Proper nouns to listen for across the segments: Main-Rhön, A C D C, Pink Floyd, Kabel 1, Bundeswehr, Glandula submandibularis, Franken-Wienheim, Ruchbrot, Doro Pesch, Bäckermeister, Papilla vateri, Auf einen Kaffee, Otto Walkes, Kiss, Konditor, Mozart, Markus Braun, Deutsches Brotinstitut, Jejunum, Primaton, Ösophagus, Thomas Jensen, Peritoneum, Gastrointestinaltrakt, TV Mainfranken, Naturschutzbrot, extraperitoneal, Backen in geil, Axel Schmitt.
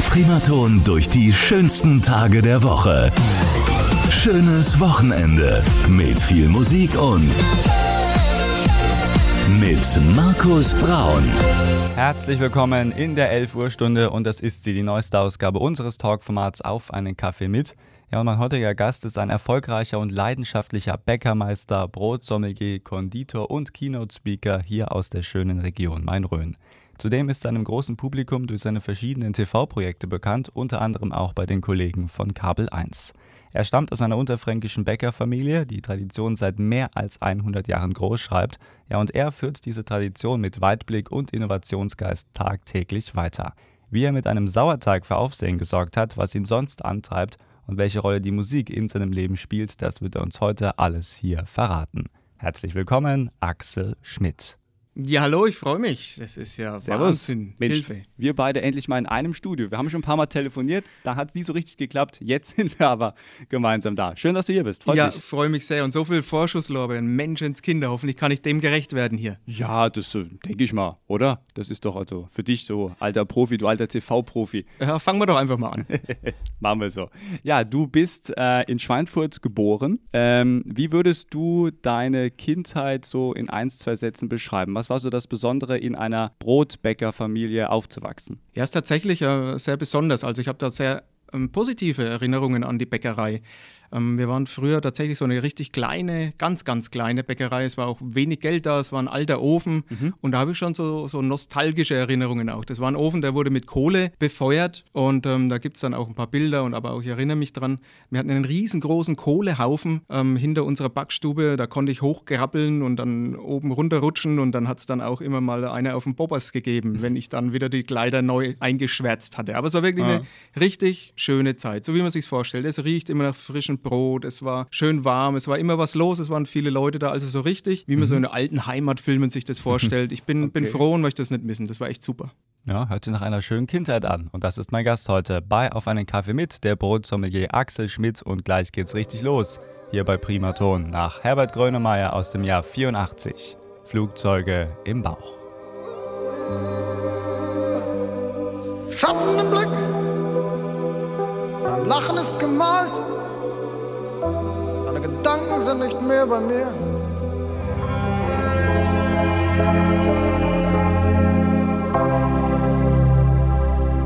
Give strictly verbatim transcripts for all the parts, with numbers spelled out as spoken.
mit Primaton durch die schönsten Tage der Woche. Schönes Wochenende mit viel Musik und mit Markus Braun. Herzlich willkommen in der elf Uhr Stunde und das ist sie, die neueste Ausgabe unseres Talkformats Auf einen Kaffee mit. Ja, und mein heutiger Gast ist ein erfolgreicher und leidenschaftlicher Bäckermeister, Brotsommelier, Konditor und Keynote-Speaker hier aus der schönen Region Main-Rhön. Zudem ist er einem großen Publikum durch seine verschiedenen T V-Projekte bekannt, unter anderem auch bei den Kollegen von Kabel eins. Er stammt aus einer unterfränkischen Bäckerfamilie, die Tradition seit mehr als hundert Jahren groß schreibt. Ja, und er führt diese Tradition mit Weitblick und Innovationsgeist tagtäglich weiter. Wie er mit einem Sauerteig für Aufsehen gesorgt hat, was ihn sonst antreibt und welche Rolle die Musik in seinem Leben spielt, das wird er uns heute alles hier verraten. Herzlich willkommen, Axel Schmitt. Ja, hallo, ich freue mich. Das ist ja Servus. Wahnsinn. Mensch, Hilfe. Wir beide endlich mal in einem Studio. Wir haben schon ein paar Mal telefoniert, da hat es nie so richtig geklappt. Jetzt sind wir aber gemeinsam da. Schön, dass du hier bist. Freut ja, mich. Ja, freue mich sehr. Und so viel Vorschusslorbeeren, Menschenskinder. Hoffentlich kann ich dem gerecht werden hier. Ja, das äh, denke ich mal, oder? Das ist doch, Otto, für dich, du alter Profi, du alter T V-Profi. Ja, fangen wir doch einfach mal an. Machen wir so. Ja, du bist äh, in Schweinfurt geboren. Ähm, wie würdest du deine Kindheit so in ein, zwei Sätzen beschreiben? Was war so das Besondere, in einer Brotbäckerfamilie aufzuwachsen? Ja, ist tatsächlich äh, sehr besonders. Also ich habe da sehr ähm, positive Erinnerungen an die Bäckerei. Ähm, wir waren früher tatsächlich so eine richtig kleine, ganz, ganz kleine Bäckerei. Es war auch wenig Geld da, es war ein alter Ofen. Mhm. Und da habe ich schon so, so nostalgische Erinnerungen auch. Das war ein Ofen, der wurde mit Kohle befeuert. Und ähm, da gibt es dann auch ein paar Bilder, und aber auch ich erinnere mich dran, wir hatten einen riesengroßen Kohlehaufen ähm, hinter unserer Backstube. Da konnte ich hochkrabbeln und dann oben runterrutschen. Und dann hat es dann auch immer mal einer auf den Poppers gegeben, wenn ich dann wieder die Kleider neu eingeschwärzt hatte. Aber es war wirklich ah. eine richtig schöne Zeit, so wie man sich es vorstellt. Es riecht immer nach frischen Brot, es war schön warm, es war immer was los, es waren viele Leute da, also so richtig, wie man mhm. so in alten Heimatfilmen sich das vorstellt. Ich bin, okay. bin froh und möchte das nicht missen, das war echt super. Ja, hört sich nach einer schönen Kindheit an, und das ist mein Gast heute bei Auf einen Kaffee mit, der Brotsommelier Axel Schmitt, und gleich geht's richtig los, hier bei Primaton nach Herbert Grönemeyer aus dem Jahr vierundachtzig, Flugzeuge im Bauch. Schatten im Blick, mein Lachen ist gemalt. Meine Gedanken sind nicht mehr bei mir.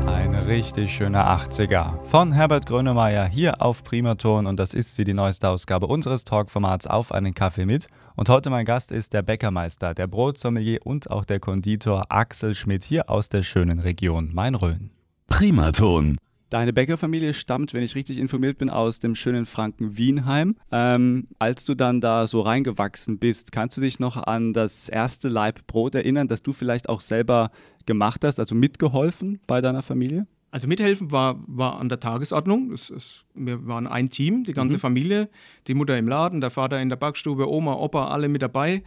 Ein richtig schöner achtziger von Herbert Grönemeyer hier auf Primaton, und das ist sie, die neueste Ausgabe unseres Talkformats Auf einen Kaffee mit. Und heute mein Gast ist der Bäckermeister, der Brotsommelier und auch der Konditor Axel Schmitt hier aus der schönen Region Main-Rhön. Primaton. Deine Bäckerfamilie stammt, wenn ich richtig informiert bin, aus dem schönen Franken-Wienheim. Ähm, als du dann da so reingewachsen bist, kannst du dich noch an das erste Laib Brot erinnern, das du vielleicht auch selber gemacht hast, also mitgeholfen bei deiner Familie? Also mithelfen war, war an der Tagesordnung. Es, es, wir waren ein Team, die ganze mhm. Familie, die Mutter im Laden, der Vater in der Backstube, Oma, Opa, alle mit dabei.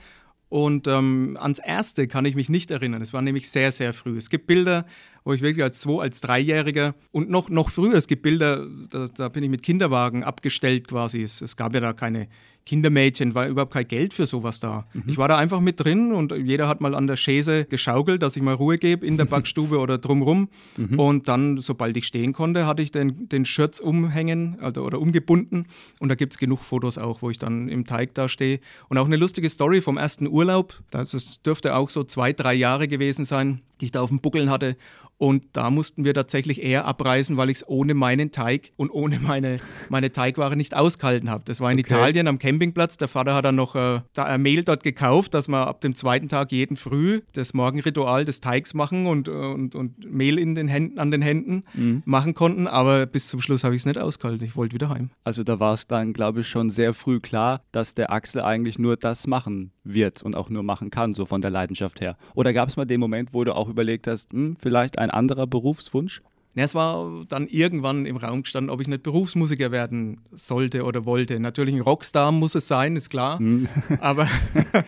Und ähm, ans Erste kann ich mich nicht erinnern. Es war nämlich sehr, sehr früh. Es gibt Bilder, wo ich wirklich als Zwei-, als Dreijähriger und noch, noch früher, es gibt Bilder, da, da bin ich mit Kinderwagen abgestellt quasi. Es, es gab ja da keine Kindermädchen, war überhaupt kein Geld für sowas da. Mhm. Ich war da einfach mit drin, und jeder hat mal an der Chaise geschaukelt, dass ich mal Ruhe gebe in der Backstube oder drumrum. Mhm. Und dann, sobald ich stehen konnte, hatte ich den, den Schürz umhängen also, oder umgebunden. Und da gibt es genug Fotos auch, wo ich dann im Teig da stehe. Und auch eine lustige Story vom ersten Urlaub, das dürfte auch so zwei, drei Jahre gewesen sein, die ich da auf dem Buckeln hatte. Und da mussten wir tatsächlich eher abreisen, weil ich es ohne meinen Teig und ohne meine, meine Teigware nicht ausgehalten habe. Das war in okay. Italien am Campingplatz. Der Vater hat dann noch äh, da Mehl dort gekauft, dass wir ab dem zweiten Tag jeden Früh das Morgenritual des Teigs machen und, und, und Mehl in den Händen, an den Händen mhm. machen konnten. Aber bis zum Schluss habe ich es nicht ausgehalten. Ich wollte wieder heim. Also da war es dann, glaube ich, schon sehr früh klar, dass der Axel eigentlich nur das machen wird und auch nur machen kann, so von der Leidenschaft her. Oder gab es mal den Moment, wo du auch überlegt hast, hm, vielleicht ein anderer Berufswunsch? Ja, es war dann irgendwann im Raum gestanden, ob ich nicht Berufsmusiker werden sollte oder wollte. Natürlich ein Rockstar muss es sein, ist klar. Hm. Aber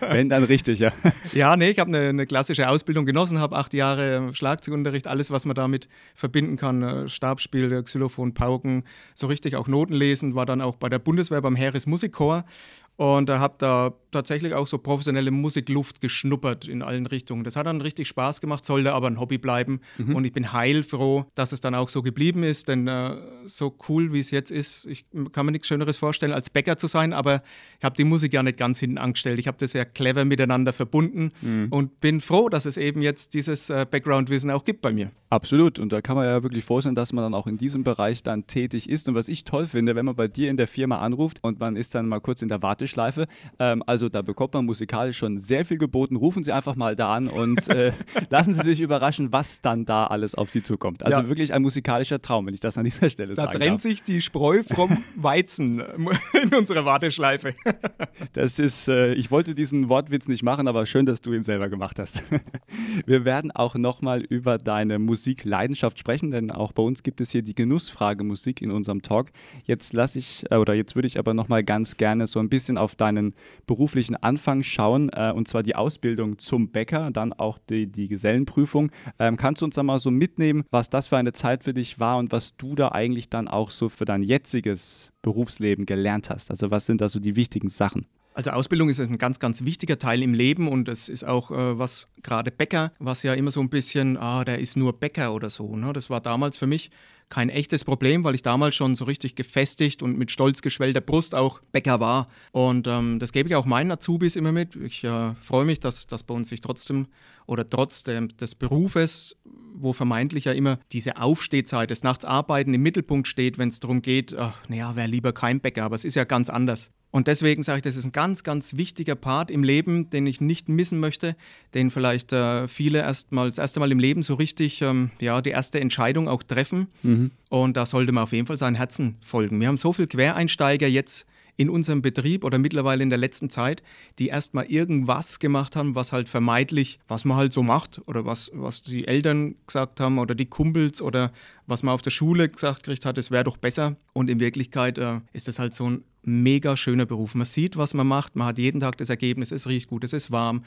wenn, dann richtig, ja. Ja, nee, ich habe eine, eine klassische Ausbildung genossen, habe acht Jahre Schlagzeugunterricht, alles, was man damit verbinden kann. Stabspiel, Xylophon, Pauken, so richtig auch Noten lesen, war dann auch bei der Bundeswehr beim Heeresmusikkorps. Und da habe da tatsächlich auch so professionelle Musikluft geschnuppert in allen Richtungen. Das hat dann richtig Spaß gemacht, sollte aber ein Hobby bleiben. Mhm. Und ich bin heilfroh, dass es dann auch so geblieben ist, denn äh, so cool, wie es jetzt ist, ich kann mir nichts Schöneres vorstellen, als Bäcker zu sein, aber ich habe die Musik ja nicht ganz hinten angestellt. Ich habe das sehr clever miteinander verbunden mhm. und bin froh, dass es eben jetzt dieses äh, Background-Wissen auch gibt bei mir. Absolut. Und da kann man ja wirklich froh sein, dass man dann auch in diesem Bereich dann tätig ist. Und was ich toll finde, wenn man bei dir in der Firma anruft und man ist dann mal kurz in der Warte Schleife. Ähm, also da bekommt man musikalisch schon sehr viel geboten. Rufen Sie einfach mal da an und äh, lassen Sie sich überraschen, was dann da alles auf Sie zukommt. Also ja. wirklich ein musikalischer Traum, wenn ich das an dieser Stelle da sagen darf. Da trennt sich die Spreu vom Weizen in unserer Warteschleife. Das ist, äh, ich wollte diesen Wortwitz nicht machen, aber schön, dass du ihn selber gemacht hast. Wir werden auch nochmal über deine Musikleidenschaft sprechen, denn auch bei uns gibt es hier die Genussfrage Musik in unserem Talk. Jetzt lasse ich, äh, oder jetzt würde ich aber nochmal ganz gerne so ein bisschen auf deinen beruflichen Anfang schauen, äh, und zwar die Ausbildung zum Bäcker, dann auch die, die Gesellenprüfung. Ähm, kannst du uns da mal so mitnehmen, was das für eine Zeit für dich war und was du da eigentlich dann auch so für dein jetziges Berufsleben gelernt hast? Also was sind da so die wichtigen Sachen? Also Ausbildung ist ein ganz, ganz wichtiger Teil im Leben und es ist auch äh, was, gerade Bäcker, was ja immer so ein bisschen, ah, der ist nur Bäcker oder so, ne? Das war damals für mich kein echtes Problem, weil ich damals schon so richtig gefestigt und mit stolz geschwellter Brust auch Bäcker war. Und ähm, das gebe ich auch meinen Azubis immer mit. Ich äh, freue mich, dass, dass bei uns sich trotzdem oder trotz dem, des Berufes, wo vermeintlich ja immer diese Aufstehzeit des Nachtsarbeiten im Mittelpunkt steht, wenn es darum geht, ach, naja, wäre lieber kein Bäcker, aber es ist ja ganz anders. Und deswegen sage ich, das ist ein ganz, ganz wichtiger Part im Leben, den ich nicht missen möchte, den vielleicht äh, viele erst mal, das erste Mal im Leben so richtig ähm, ja, die erste Entscheidung auch treffen. Mhm. Und da sollte man auf jeden Fall seinem Herzen folgen. Wir haben so viele Quereinsteiger jetzt in unserem Betrieb oder mittlerweile in der letzten Zeit, die erst mal irgendwas gemacht haben, was halt vermeintlich, was man halt so macht oder was, was die Eltern gesagt haben oder die Kumpels oder was man auf der Schule gesagt gekriegt hat, es wäre doch besser. Und in Wirklichkeit äh, ist das halt so ein mega schöner Beruf. Man sieht, was man macht, man hat jeden Tag das Ergebnis, es riecht gut, es ist warm.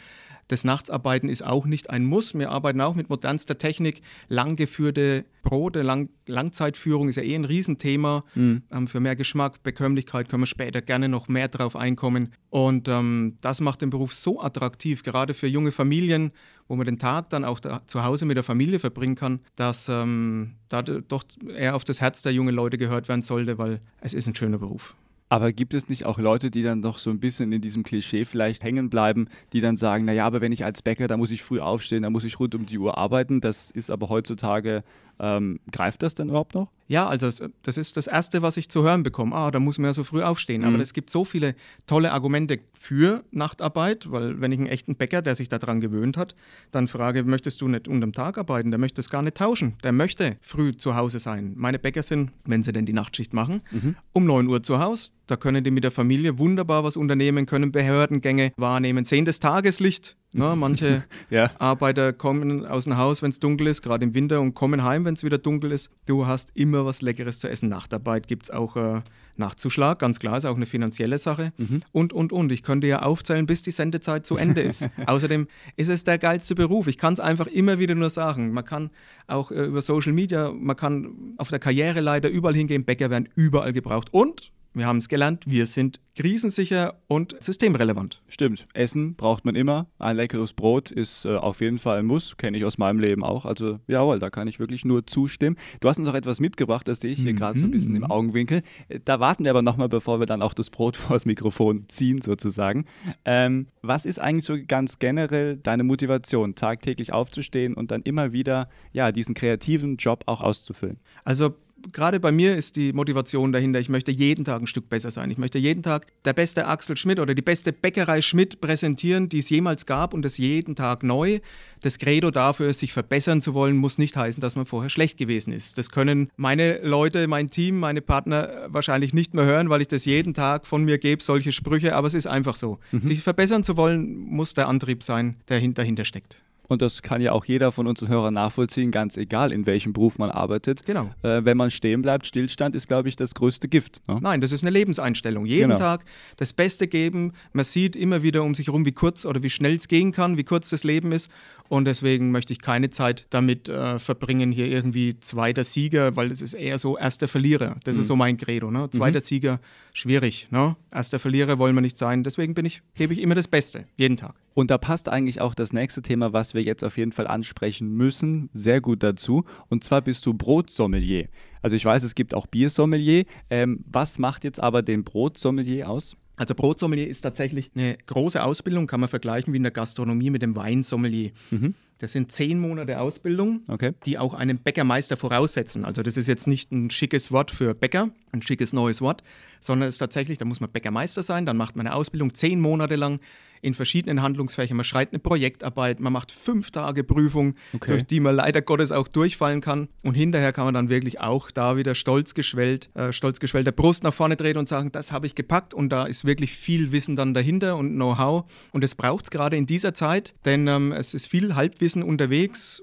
Das Nachtsarbeiten ist auch nicht ein Muss. Wir arbeiten auch mit modernster Technik. Langgeführte Brote, Lang- Langzeitführung ist ja eh ein Riesenthema. Mhm. Ähm, für mehr Geschmack, Bekömmlichkeit können wir später gerne noch mehr drauf einkommen. Und ähm, das macht den Beruf so attraktiv, gerade für junge Familien, wo man den Tag dann auch da zu Hause mit der Familie verbringen kann, dass ähm, da doch eher auf das Herz der jungen Leute gehört werden sollte, weil es ist ein schöner Beruf. Aber gibt es nicht auch Leute, die dann doch so ein bisschen in diesem Klischee vielleicht hängen bleiben, die dann sagen, naja, aber wenn ich als Bäcker, da muss ich früh aufstehen, da muss ich rund um die Uhr arbeiten. Das ist aber heutzutage, ähm, greift das denn überhaupt noch? Ja, also das ist das Erste, was ich zu hören bekomme. Ah, da muss man ja so früh aufstehen. Mhm. Aber es gibt so viele tolle Argumente für Nachtarbeit, weil wenn ich einen echten Bäcker, der sich daran gewöhnt hat, dann frage, möchtest du nicht unterm Tag arbeiten? Der möchte es gar nicht tauschen. Der möchte früh zu Hause sein. Meine Bäcker sind, wenn sie denn die Nachtschicht machen, mhm. um neun Uhr zu Hause. Da können die mit der Familie wunderbar was unternehmen, können Behördengänge wahrnehmen, sehen das Tageslicht. Ne, manche ja. Arbeiter kommen aus dem Haus, wenn es dunkel ist, gerade im Winter, und kommen heim, wenn es wieder dunkel ist. Du hast immer was Leckeres zu essen. Nachtarbeit gibt es auch äh, Nachtzuschlag, ganz klar, ist auch eine finanzielle Sache. Mhm. Und, und, und. Ich könnte ja aufzählen, bis die Sendezeit zu Ende ist. Außerdem ist es der geilste Beruf. Ich kann es einfach immer wieder nur sagen. Man kann auch äh, über Social Media, man kann auf der Karriereleiter überall hingehen. Bäcker werden überall gebraucht. Und wir haben es gelernt, wir sind krisensicher und systemrelevant. Stimmt. Essen braucht man immer. Ein leckeres Brot ist äh, auf jeden Fall ein Muss. Kenne ich aus meinem Leben auch. Also jawohl, da kann ich wirklich nur zustimmen. Du hast uns auch etwas mitgebracht, das sehe ich hier mhm. gerade so ein bisschen im Augenwinkel. Da warten wir aber nochmal, bevor wir dann auch das Brot vors Mikrofon ziehen sozusagen. Ähm, was ist eigentlich so ganz generell deine Motivation, tagtäglich aufzustehen und dann immer wieder ja, diesen kreativen Job auch auszufüllen? Also gerade bei mir ist die Motivation dahinter, ich möchte jeden Tag ein Stück besser sein. Ich möchte jeden Tag der beste Axel Schmitt oder die beste Bäckerei Schmitt präsentieren, die es jemals gab, und das jeden Tag neu. Das Credo dafür ist, sich verbessern zu wollen, muss nicht heißen, dass man vorher schlecht gewesen ist. Das können meine Leute, mein Team, meine Partner wahrscheinlich nicht mehr hören, weil ich das jeden Tag von mir gebe, solche Sprüche, aber es ist einfach so. Mhm. Sich verbessern zu wollen, muss der Antrieb sein, der dahinter steckt. Und das kann ja auch jeder von unseren Hörern nachvollziehen, ganz egal, in welchem Beruf man arbeitet. Genau. Äh, wenn man stehen bleibt, Stillstand ist, glaube ich, das größte Gift. Ne? Nein, das ist eine Lebenseinstellung. Jeden genau. Tag das Beste geben. Man sieht immer wieder um sich herum, wie kurz oder wie schnell es gehen kann, wie kurz das Leben ist. Und deswegen möchte ich keine Zeit damit äh, verbringen, hier irgendwie zweiter Sieger, weil das ist eher so erster Verlierer. Das mhm. ist so mein Credo. Ne? Zweiter mhm. Sieger, schwierig. Ne? Erster Verlierer wollen wir nicht sein. Deswegen bin ich, gebe ich immer das Beste, jeden Tag. Und da passt eigentlich auch das nächste Thema, was wir jetzt auf jeden Fall ansprechen müssen, sehr gut dazu. Und zwar bist du Brotsommelier. Also ich weiß, es gibt auch Biersommelier. Ähm, was macht jetzt aber den Brotsommelier aus? Also Brotsommelier ist tatsächlich eine große Ausbildung, kann man vergleichen wie in der Gastronomie mit dem Weinsommelier. Mhm. Das sind zehn Monate Ausbildung, okay. die auch einen Bäckermeister voraussetzen. Also das ist jetzt nicht ein schickes Wort für Bäcker, ein schickes neues Wort, sondern es ist tatsächlich, da muss man Bäckermeister sein, dann macht man eine Ausbildung zehn Monate lang in verschiedenen Handlungsfächern. Man schreibt eine Projektarbeit, man macht fünf Tage Prüfung, okay. durch die man leider Gottes auch durchfallen kann. Und hinterher kann man dann wirklich auch da wieder stolz geschwellt, äh, stolz geschwellter Brust nach vorne drehen und sagen, das habe ich gepackt. Und da ist wirklich viel Wissen dann dahinter und Know-how. Und das braucht es gerade in dieser Zeit, denn ähm, es ist viel Halbwissen unterwegs,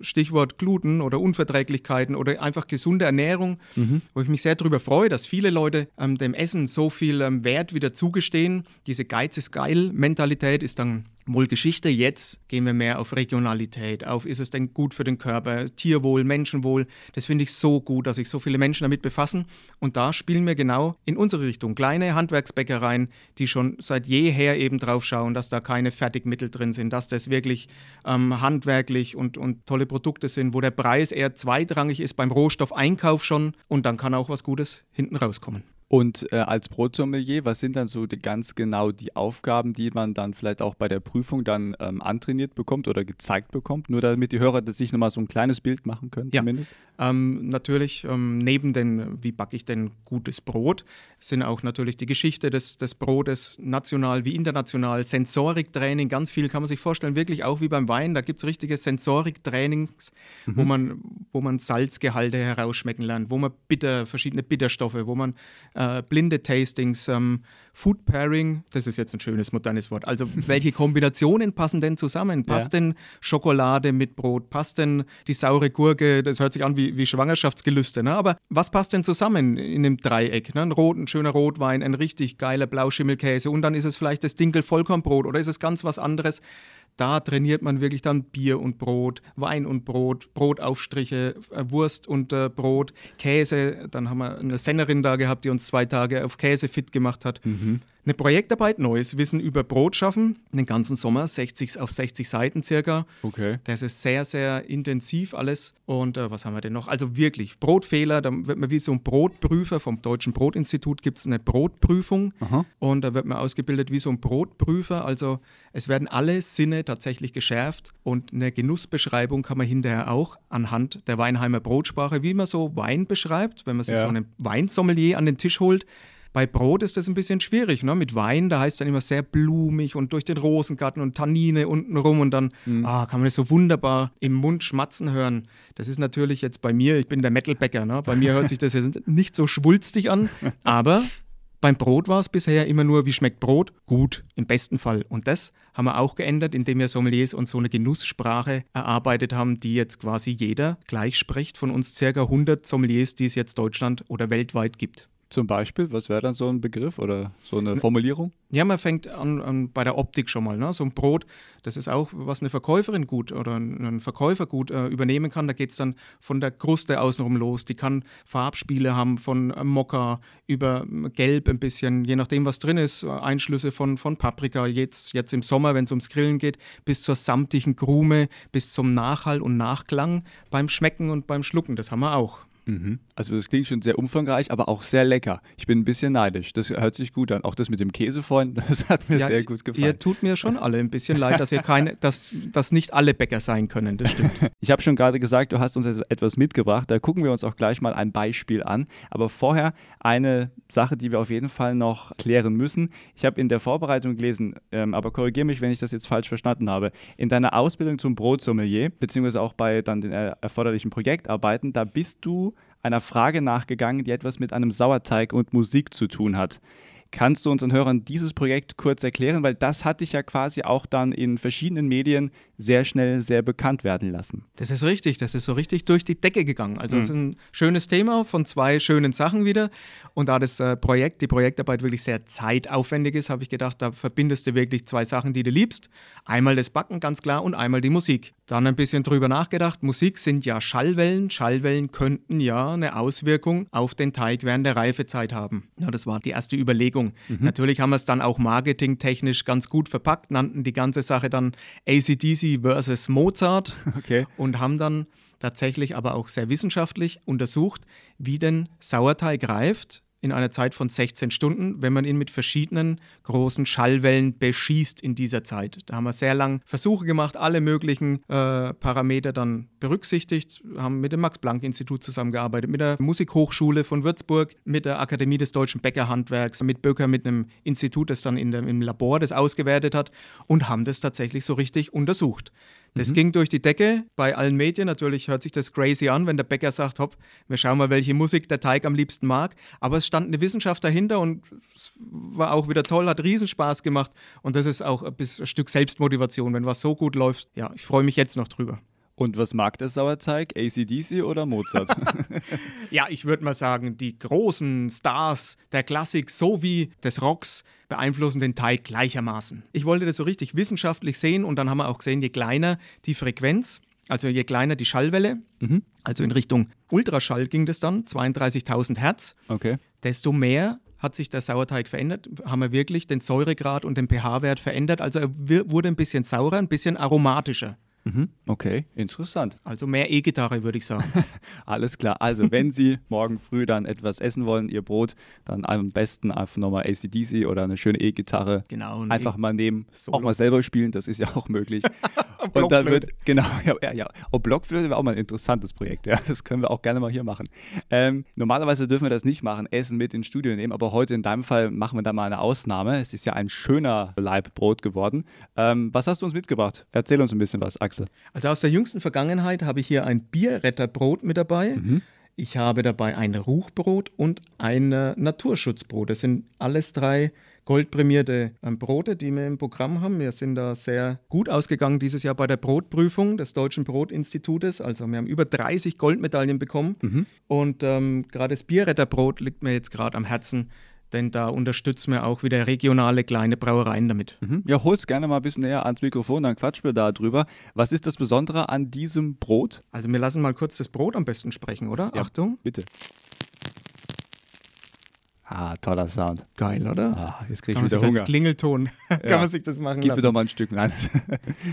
Stichwort Gluten oder Unverträglichkeiten oder einfach gesunde Ernährung, mhm. wo ich mich sehr darüber freue, dass viele Leute ähm, dem Essen so viel ähm, Wert wieder zugestehen. Diese Geiz-ist-geil-Mentalität ist dann wohl Geschichte. Jetzt gehen wir mehr auf Regionalität, auf ist es denn gut für den Körper, Tierwohl, Menschenwohl. Das finde ich so gut, dass sich so viele Menschen damit befassen. Und da spielen wir genau in unsere Richtung. Kleine Handwerksbäckereien, die schon seit jeher eben drauf schauen, dass da keine Fertigmittel drin sind, dass das wirklich ähm, handwerklich und, und tolle Produkte sind, wo der Preis eher zweitrangig ist beim Rohstoffeinkauf schon. Und dann kann auch was Gutes hinten rauskommen. Und äh, als Brotsommelier, was sind dann so die, ganz genau die Aufgaben, die man dann vielleicht auch bei der Prüfung dann ähm, antrainiert bekommt oder gezeigt bekommt? Nur damit die Hörer sich nochmal so ein kleines Bild machen können, ja. zumindest? Ähm, natürlich, ähm, neben dem, wie backe ich denn gutes Brot, sind auch natürlich die Geschichte des, des Brotes, national wie international, Sensoriktraining, ganz viel kann man sich vorstellen, wirklich auch wie beim Wein, da gibt es richtige Sensoriktrainings, mhm. wo man, wo man Salzgehalte herausschmecken lernt, wo man bitter, verschiedene Bitterstoffe, wo man Äh, blinde Tastings, ähm, Food Pairing, das ist jetzt ein schönes, modernes Wort. Also welche Kombinationen passen denn zusammen? Passt ja. denn Schokolade mit Brot? Passt denn die saure Gurke? Das hört sich an wie, wie Schwangerschaftsgelüste, ne? Aber was passt denn zusammen in einem Dreieck? Ne? Ein, Rot, ein schöner Rotwein, ein richtig geiler Blauschimmelkäse und dann ist es vielleicht das Dinkelvollkornbrot oder ist es ganz was anderes? Da trainiert man wirklich dann Bier und Brot, Wein und Brot, Brotaufstriche, Wurst und äh, Brot, Käse. Dann haben wir eine Sennerin da gehabt, die uns zwei Tage auf Käse fit gemacht hat. Mhm. Eine Projektarbeit, neues Wissen über Brot schaffen, den ganzen Sommer, sechzig auf sechzig Seiten circa. Okay. Das ist sehr, sehr intensiv alles. Und äh, was haben wir denn noch? Also wirklich, Brotfehler, da wird man wie so ein Brotprüfer, vom Deutschen Brotinstitut gibt es eine Brotprüfung. Aha. Und da wird man ausgebildet wie so ein Brotprüfer. Also es werden alle Sinne tatsächlich geschärft und eine Genussbeschreibung kann man hinterher auch anhand der Weinheimer Brotsprache, wie man so Wein beschreibt, wenn man sich ja. so einen Weinsommelier an den Tisch holt. Bei Brot ist das ein bisschen schwierig, ne? Mit Wein, da heißt es dann immer sehr blumig und durch den Rosengarten und Tannine untenrum und dann mhm. ah, kann man das so wunderbar im Mund schmatzen hören. Das ist natürlich jetzt bei mir, ich bin der Metalbäcker, ne? Bei mir hört sich das jetzt nicht so schwulstig an, aber beim Brot war es bisher immer nur, wie schmeckt Brot? Gut, im besten Fall. Und das haben wir auch geändert, indem wir Sommeliers und so eine Genusssprache erarbeitet haben, die jetzt quasi jeder gleich spricht von uns ca. hundert Sommeliers, die es jetzt Deutschland oder weltweit gibt. Zum Beispiel, was wäre dann so ein Begriff oder so eine Formulierung? Ja, man fängt an, an bei der Optik schon mal. Ne? So ein Brot, das ist auch, was eine Verkäuferin gut oder ein Verkäufer gut äh, übernehmen kann. Da geht es dann von der Kruste außenrum los. Die kann Farbspiele haben von Mokka über Gelb ein bisschen, je nachdem, was drin ist. Einschlüsse von, von Paprika, jetzt, jetzt im Sommer, wenn es ums Grillen geht, bis zur samtigen Krume, bis zum Nachhall und Nachklang beim Schmecken und beim Schlucken. Das haben wir auch. Also das klingt schon sehr umfangreich, aber auch sehr lecker. Ich bin ein bisschen neidisch. Das hört sich gut an. Auch das mit dem Käse vorhin, das hat mir ja, sehr gut gefallen. Ihr tut mir schon alle ein bisschen leid, dass ihr keine, dass, dass nicht alle Bäcker sein können. Das stimmt. Ich habe schon gerade gesagt, du hast uns etwas mitgebracht. Da gucken wir uns auch gleich mal ein Beispiel an. Aber vorher eine Sache, die wir auf jeden Fall noch klären müssen. Ich habe in der Vorbereitung gelesen, ähm, aber korrigiere mich, wenn ich das jetzt falsch verstanden habe. In deiner Ausbildung zum Brotsommelier, beziehungsweise auch bei dann den er- erforderlichen Projektarbeiten, da bist du einer Frage nachgegangen, die etwas mit einem Sauerteig und Musik zu tun hat. Kannst du unseren Hörern dieses Projekt kurz erklären? Weil das hat dich ja quasi auch dann in verschiedenen Medien sehr schnell sehr bekannt werden lassen. Das ist richtig, das ist so richtig durch die Decke gegangen. Also es mhm. ist ein schönes Thema von zwei schönen Sachen wieder. Und da das äh, Projekt, die Projektarbeit wirklich sehr zeitaufwendig ist, habe ich gedacht, da verbindest du wirklich zwei Sachen, die du liebst. Einmal das Backen, ganz klar, und einmal die Musik. Dann ein bisschen drüber nachgedacht, Musik sind ja Schallwellen. Schallwellen könnten ja eine Auswirkung auf den Teig während der Reifezeit haben. Ja, das war die erste Überlegung. Mhm. Natürlich haben wir es dann auch marketingtechnisch ganz gut verpackt, nannten die ganze Sache dann A C D C versus Mozart okay. und haben dann tatsächlich aber auch sehr wissenschaftlich untersucht, wie denn Sauerteig reift in einer Zeit von sechzehn Stunden, wenn man ihn mit verschiedenen großen Schallwellen beschießt in dieser Zeit. Da haben wir sehr lange Versuche gemacht, alle möglichen äh, Parameter dann berücksichtigt, haben mit dem Max-Planck-Institut zusammengearbeitet, mit der Musikhochschule von Würzburg, mit der Akademie des Deutschen Bäckerhandwerks, mit Böcker, mit einem Institut, das dann in dem, im Labor das ausgewertet hat und haben das tatsächlich so richtig untersucht. Das mhm. ging durch die Decke bei allen Medien. Natürlich hört sich das crazy an, wenn der Bäcker sagt, hopp, wir schauen mal, welche Musik der Teig am liebsten mag. Aber es stand eine Wissenschaft dahinter und es war auch wieder toll, hat Riesenspaß gemacht. Und das ist auch ein, bisschen, ein Stück Selbstmotivation, wenn was so gut läuft. Ja, ich freue mich jetzt noch drüber. Und was mag der Sauerteig? A C D C oder Mozart? Ja, ich würde mal sagen, die großen Stars der Klassik sowie des Rocks beeinflussen den Teig gleichermaßen. Ich wollte das so richtig wissenschaftlich sehen und dann haben wir auch gesehen, je kleiner die Frequenz, also je kleiner die Schallwelle, mhm. also in Richtung Ultraschall ging das dann, zweiunddreißigtausend Hertz, okay. desto mehr hat sich der Sauerteig verändert, haben wir wirklich den Säuregrad und den pH-Wert verändert. Also er wurde ein bisschen saurer, ein bisschen aromatischer. Okay, interessant. Also mehr E-Gitarre, würde ich sagen. Alles klar. Also wenn Sie morgen früh dann etwas essen wollen, Ihr Brot, dann am besten einfach nochmal A C D C oder eine schöne E-Gitarre genau, einfach e- mal nehmen. Solo. Auch mal selber spielen, das ist ja auch möglich. Und dann wird, genau, ja, ja. Oh, Blockflöte wäre auch mal ein interessantes Projekt, ja. Das können wir auch gerne mal hier machen. Ähm, normalerweise dürfen wir das nicht machen, Essen mit ins Studio nehmen, aber heute in deinem Fall machen wir da mal eine Ausnahme. Es ist ja ein schöner Leibbrot geworden. Ähm, was hast du uns mitgebracht? Erzähl uns ein bisschen was, Axel. Also aus der jüngsten Vergangenheit habe ich hier ein Bierretterbrot mit dabei. Mhm. Ich habe dabei ein Ruchbrot und ein Naturschutzbrot. Das sind alles drei goldprämierte Brote, die wir im Programm haben. Wir sind da sehr gut ausgegangen dieses Jahr bei der Brotprüfung des Deutschen Brotinstitutes. Also wir haben über dreißig Goldmedaillen bekommen. Mhm. Und ähm, gerade das Bierretterbrot liegt mir jetzt gerade am Herzen, denn da unterstützen wir auch wieder regionale kleine Brauereien damit. Mhm. Ja, hol's gerne mal ein bisschen näher ans Mikrofon, dann quatschen wir da drüber. Was ist das Besondere an diesem Brot? Also wir lassen mal kurz das Brot am besten sprechen, oder? Ja, Achtung. Bitte. Ah, toller Sound. Geil, oder? Ah, jetzt kriege ich wieder Hunger. Als Klingelton kann ja. man sich das machen Gib lassen. Gib mir doch mal ein Stück. Nein,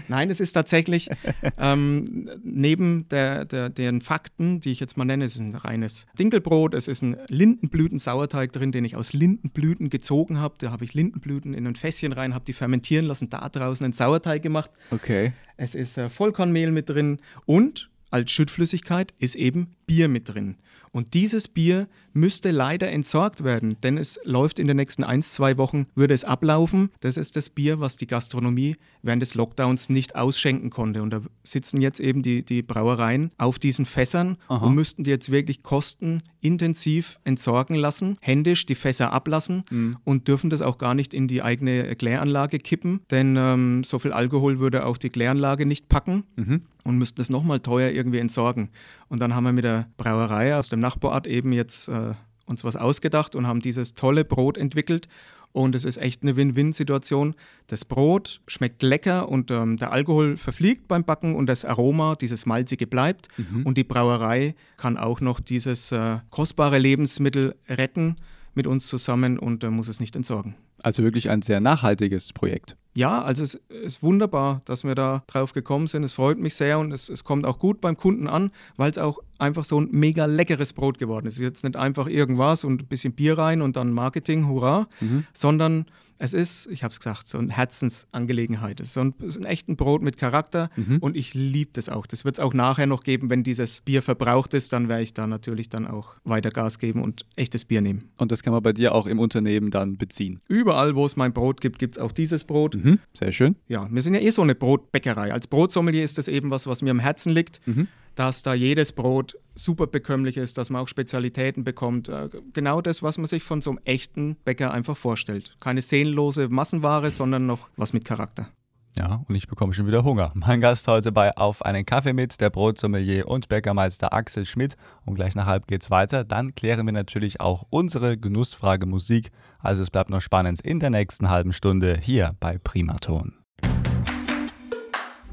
Nein es ist tatsächlich, ähm, neben der, der, den Fakten, die ich jetzt mal nenne, es ist ein reines Dinkelbrot, es ist ein Lindenblütensauerteig drin, den ich aus Lindenblüten gezogen habe. Da habe ich Lindenblüten in ein Fässchen rein, habe die fermentieren lassen, da draußen einen Sauerteig gemacht. Okay. Es ist äh, Vollkornmehl mit drin und als Schüttflüssigkeit ist eben Bier mit drin. Und dieses Bier müsste leider entsorgt werden, denn es läuft in den nächsten ein, zwei Wochen, würde es ablaufen. Das ist das Bier, was die Gastronomie während des Lockdowns nicht ausschenken konnte. Und da sitzen jetzt eben die, die Brauereien auf diesen Fässern Aha. und müssten die jetzt wirklich kostenintensiv entsorgen lassen, händisch die Fässer ablassen mhm. und dürfen das auch gar nicht in die eigene Kläranlage kippen, denn ähm, so viel Alkohol würde auch die Kläranlage nicht packen mhm. und müssten das nochmal teuer irgendwie entsorgen. Und dann haben wir mit der Brauerei aus dem Nachbarort eben jetzt äh, uns was ausgedacht und haben dieses tolle Brot entwickelt. Und es ist echt eine Win-Win-Situation. Das Brot schmeckt lecker und ähm, der Alkohol verfliegt beim Backen und das Aroma, dieses Malzige bleibt. Mhm. Und die Brauerei kann auch noch dieses äh, kostbare Lebensmittel retten mit uns zusammen und äh, muss es nicht entsorgen. Also wirklich ein sehr nachhaltiges Projekt. Ja, also es ist wunderbar, dass wir da drauf gekommen sind. Es freut mich sehr und es, es kommt auch gut beim Kunden an, weil es auch einfach so ein mega leckeres Brot geworden ist. Es ist jetzt nicht einfach irgendwas und ein bisschen Bier rein und dann Marketing, hurra, mhm. sondern es ist, ich habe es gesagt, so eine Herzensangelegenheit. Es ist so ein, es ist ein echtes Brot mit Charakter mhm. und ich liebe das auch. Das wird es auch nachher noch geben, wenn dieses Bier verbraucht ist, dann werde ich da natürlich dann auch weiter Gas geben und echtes Bier nehmen. Und das kann man bei dir auch im Unternehmen dann beziehen? Überall, wo es mein Brot gibt, gibt es auch dieses Brot. Mhm. Sehr schön. Ja, wir sind ja eh so eine Brotbäckerei. Als Brotsommelier ist das eben was, was mir am Herzen liegt, mhm. dass da jedes Brot super bekömmlich ist, dass man auch Spezialitäten bekommt. Genau das, was man sich von so einem echten Bäcker einfach vorstellt. Keine seelenlose Massenware, sondern noch was mit Charakter. Ja, und ich bekomme schon wieder Hunger. Mein Gast heute bei Auf einen Kaffee mit, der Brotsommelier und Bäckermeister Axel Schmitt. Und gleich nach halb geht's weiter. Dann klären wir natürlich auch unsere Genussfrage Musik. Also es bleibt noch spannend in der nächsten halben Stunde hier bei Primaton.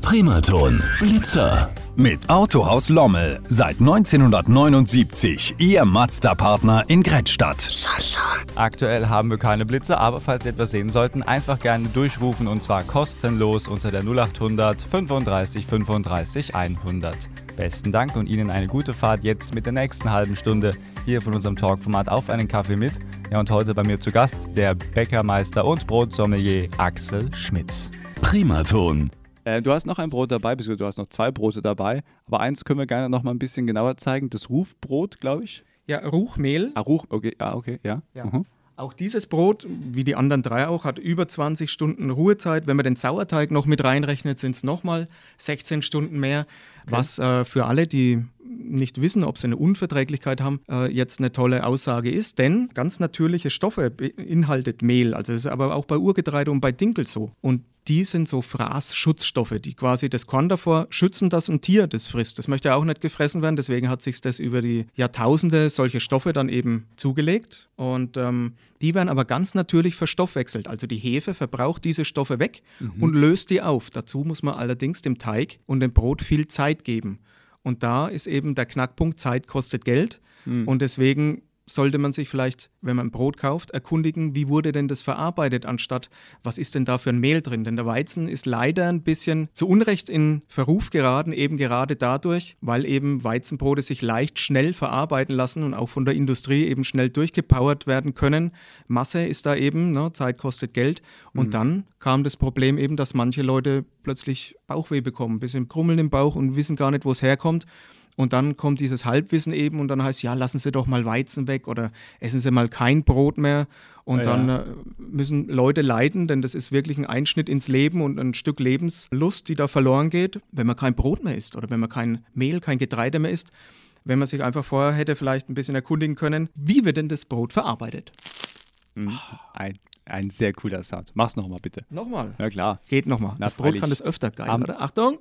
Primaton Blitzer mit Autohaus Lommel. Seit neunzehnhundertneunundsiebzig Ihr Mazda-Partner in Grettstadt. Aktuell haben wir keine Blitzer, aber falls Sie etwas sehen sollten, einfach gerne durchrufen und zwar kostenlos unter der null acht hundert fünfunddreißig fünfunddreißig hundert. Besten Dank und Ihnen eine gute Fahrt jetzt mit der nächsten halben Stunde hier von unserem Talkformat Auf einen Kaffee mit. Ja, und heute bei mir zu Gast der Bäckermeister und Brotsommelier Axel Schmitt. Primaton. Du hast noch ein Brot dabei, bzw. du hast noch zwei Brote dabei, aber eins können wir gerne noch mal ein bisschen genauer zeigen, das Ruchbrot, glaube ich. Ja, Ruchmehl. Ah, Ruch, okay, ah, okay ja. ja. Mhm. Auch dieses Brot, wie die anderen drei auch, hat über zwanzig Stunden Ruhezeit. Wenn man den Sauerteig noch mit reinrechnet, sind es nochmal sechzehn Stunden mehr, okay. was äh, für alle, die nicht wissen, ob sie eine Unverträglichkeit haben, äh, jetzt eine tolle Aussage ist, denn ganz natürliche Stoffe beinhaltet Mehl. Also das ist aber auch bei Urgetreide und bei Dinkel so. Und die sind so Fraßschutzstoffe, die quasi das Korn davor schützen, dass ein Tier das frisst. Das möchte ja auch nicht gefressen werden, deswegen hat sich das über die Jahrtausende solche Stoffe dann eben zugelegt. Und ähm, die werden aber ganz natürlich verstoffwechselt. Also die Hefe verbraucht diese Stoffe weg mhm. und löst die auf. Dazu muss man allerdings dem Teig und dem Brot viel Zeit geben. Und da ist eben der Knackpunkt, Zeit kostet Geld. Mhm. Und deswegen sollte man sich vielleicht, wenn man Brot kauft, erkundigen, wie wurde denn das verarbeitet, anstatt was ist denn da für ein Mehl drin? Denn der Weizen ist leider ein bisschen zu Unrecht in Verruf geraten, eben gerade dadurch, weil eben Weizenbrote sich leicht schnell verarbeiten lassen und auch von der Industrie eben schnell durchgepowert werden können. Masse ist da eben, ne, Zeit kostet Geld. Und mhm. dann kam das Problem eben, dass manche Leute plötzlich Bauchweh bekommen, ein bisschen Krummeln im Bauch und wissen gar nicht, wo es herkommt. Und dann kommt dieses Halbwissen eben und dann heißt, ja, lassen Sie doch mal Weizen weg oder essen Sie mal kein Brot mehr. Und ja, dann äh, müssen Leute leiden, denn das ist wirklich ein Einschnitt ins Leben und ein Stück Lebenslust, die da verloren geht, wenn man kein Brot mehr isst oder wenn man kein Mehl, kein Getreide mehr isst. Wenn man sich einfach vorher hätte vielleicht ein bisschen erkundigen können, wie wird denn das Brot verarbeitet? Mhm. Ein, ein sehr cooler Sound. Mach's nochmal bitte. Nochmal? Ja klar. Geht nochmal. Das Brot kann das öfter geil, um, oder? Achtung!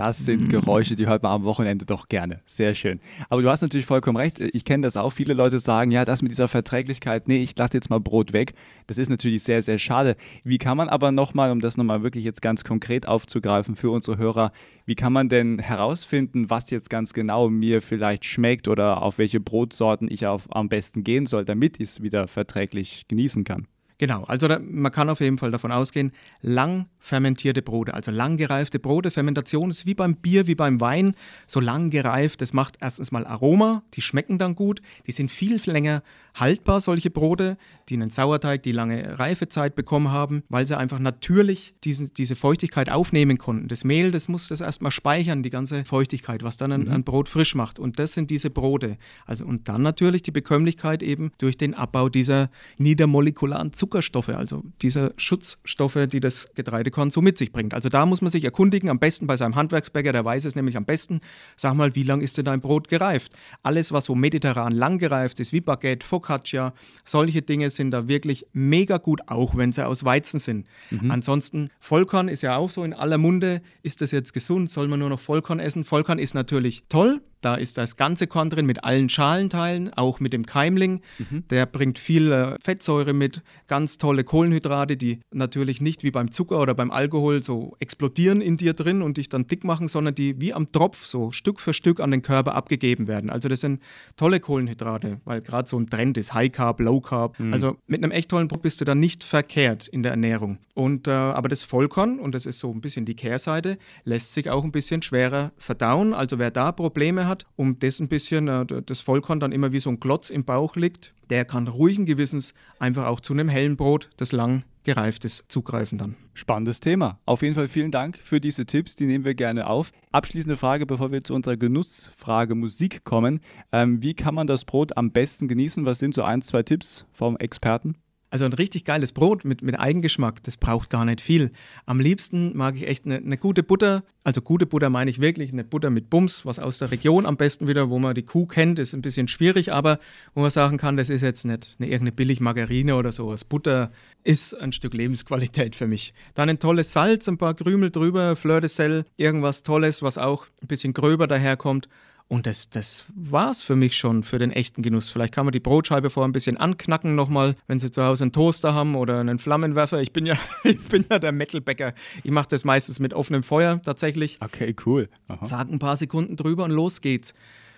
Das sind Geräusche, die hört man am Wochenende doch gerne. Sehr schön. Aber du hast natürlich vollkommen recht. Ich kenne das auch. Viele Leute sagen, ja, das mit dieser Verträglichkeit, nee, ich lasse jetzt mal Brot weg. Das ist natürlich sehr, sehr schade. Wie kann man aber nochmal, um das nochmal wirklich jetzt ganz konkret aufzugreifen für unsere Hörer, wie kann man denn herausfinden, was jetzt ganz genau mir vielleicht schmeckt oder auf welche Brotsorten ich auf, am besten gehen soll, damit ich es wieder verträglich genießen kann? Genau, also da, man kann auf jeden Fall davon ausgehen, lang fermentierte Brote, also lang gereifte Brote. Fermentation ist wie beim Bier, wie beim Wein, so lang gereift. Das macht erstens mal Aroma, die schmecken dann gut, die sind viel länger haltbar, solche Brote, die einen Sauerteig, die lange Reifezeit bekommen haben, weil sie einfach natürlich diesen, diese Feuchtigkeit aufnehmen konnten. Das Mehl, das muss das erstmal speichern, die ganze Feuchtigkeit, was dann ein, mhm. ein Brot frisch macht. Und das sind diese Brote. Also, und dann natürlich die Bekömmlichkeit eben durch den Abbau dieser niedermolekularen Zucker. Zuckerstoffe, also diese Schutzstoffe, die das Getreidekorn so mit sich bringt. Also da muss man sich erkundigen, am besten bei seinem Handwerksbäcker, der weiß es nämlich am besten. Sag mal, wie lang ist denn dein Brot gereift? Alles, was so mediterran lang gereift ist, wie Baguette, Focaccia, solche Dinge sind da wirklich mega gut, auch wenn sie aus Weizen sind. Mhm. Ansonsten, Vollkorn ist ja auch so in aller Munde, ist das jetzt gesund, soll man nur noch Vollkorn essen? Vollkorn ist natürlich toll. Da ist das ganze Korn drin mit allen Schalenteilen, auch mit dem Keimling. Mhm. Der bringt viel äh, Fettsäure mit, ganz tolle Kohlenhydrate, die natürlich nicht wie beim Zucker oder beim Alkohol so explodieren in dir drin und dich dann dick machen, sondern die wie am Tropf so Stück für Stück an den Körper abgegeben werden. Also das sind tolle Kohlenhydrate, weil gerade so ein Trend ist, High Carb, Low Carb. Mhm. Also mit einem echt tollen Produkt bist du dann nicht verkehrt in der Ernährung. Und, äh, aber das Vollkorn, und das ist so ein bisschen die Kehrseite, lässt sich auch ein bisschen schwerer verdauen. Also wer da Probleme hat, Hat, um das ein bisschen, äh, das Vollkorn dann immer wie so ein Klotz im Bauch liegt, der kann ruhigen Gewissens einfach auch zu einem hellen Brot, das lang gereift ist, zugreifen dann. Spannendes Thema. Auf jeden Fall vielen Dank für diese Tipps, die nehmen wir gerne auf. Abschließende Frage, bevor wir zu unserer Genussfrage Musik kommen. Ähm, wie kann man das Brot am besten genießen? Was sind so ein, zwei Tipps vom Experten? Also ein richtig geiles Brot mit, mit Eigengeschmack, das braucht gar nicht viel. Am liebsten mag ich echt eine, eine gute Butter. Also gute Butter meine ich wirklich, eine Butter mit Bums, was aus der Region am besten wieder, wo man die Kuh kennt, ist ein bisschen schwierig, aber wo man sagen kann, das ist jetzt nicht eine, irgendeine billig Margarine oder sowas. Butter ist ein Stück Lebensqualität für mich. Dann ein tolles Salz, ein paar Krümel drüber, Fleur de Sel, irgendwas Tolles, was auch ein bisschen gröber daherkommt. Und das, das war es für mich schon für den echten Genuss. Vielleicht kann man die Brotscheibe vorher ein bisschen anknacken nochmal, wenn Sie zu Hause einen Toaster haben oder einen Flammenwerfer. Ich bin ja, ich bin ja der Metalbäcker. Ich mache das meistens mit offenem Feuer tatsächlich. Okay, cool. Aha. Sag ein paar Sekunden drüber und los geht's.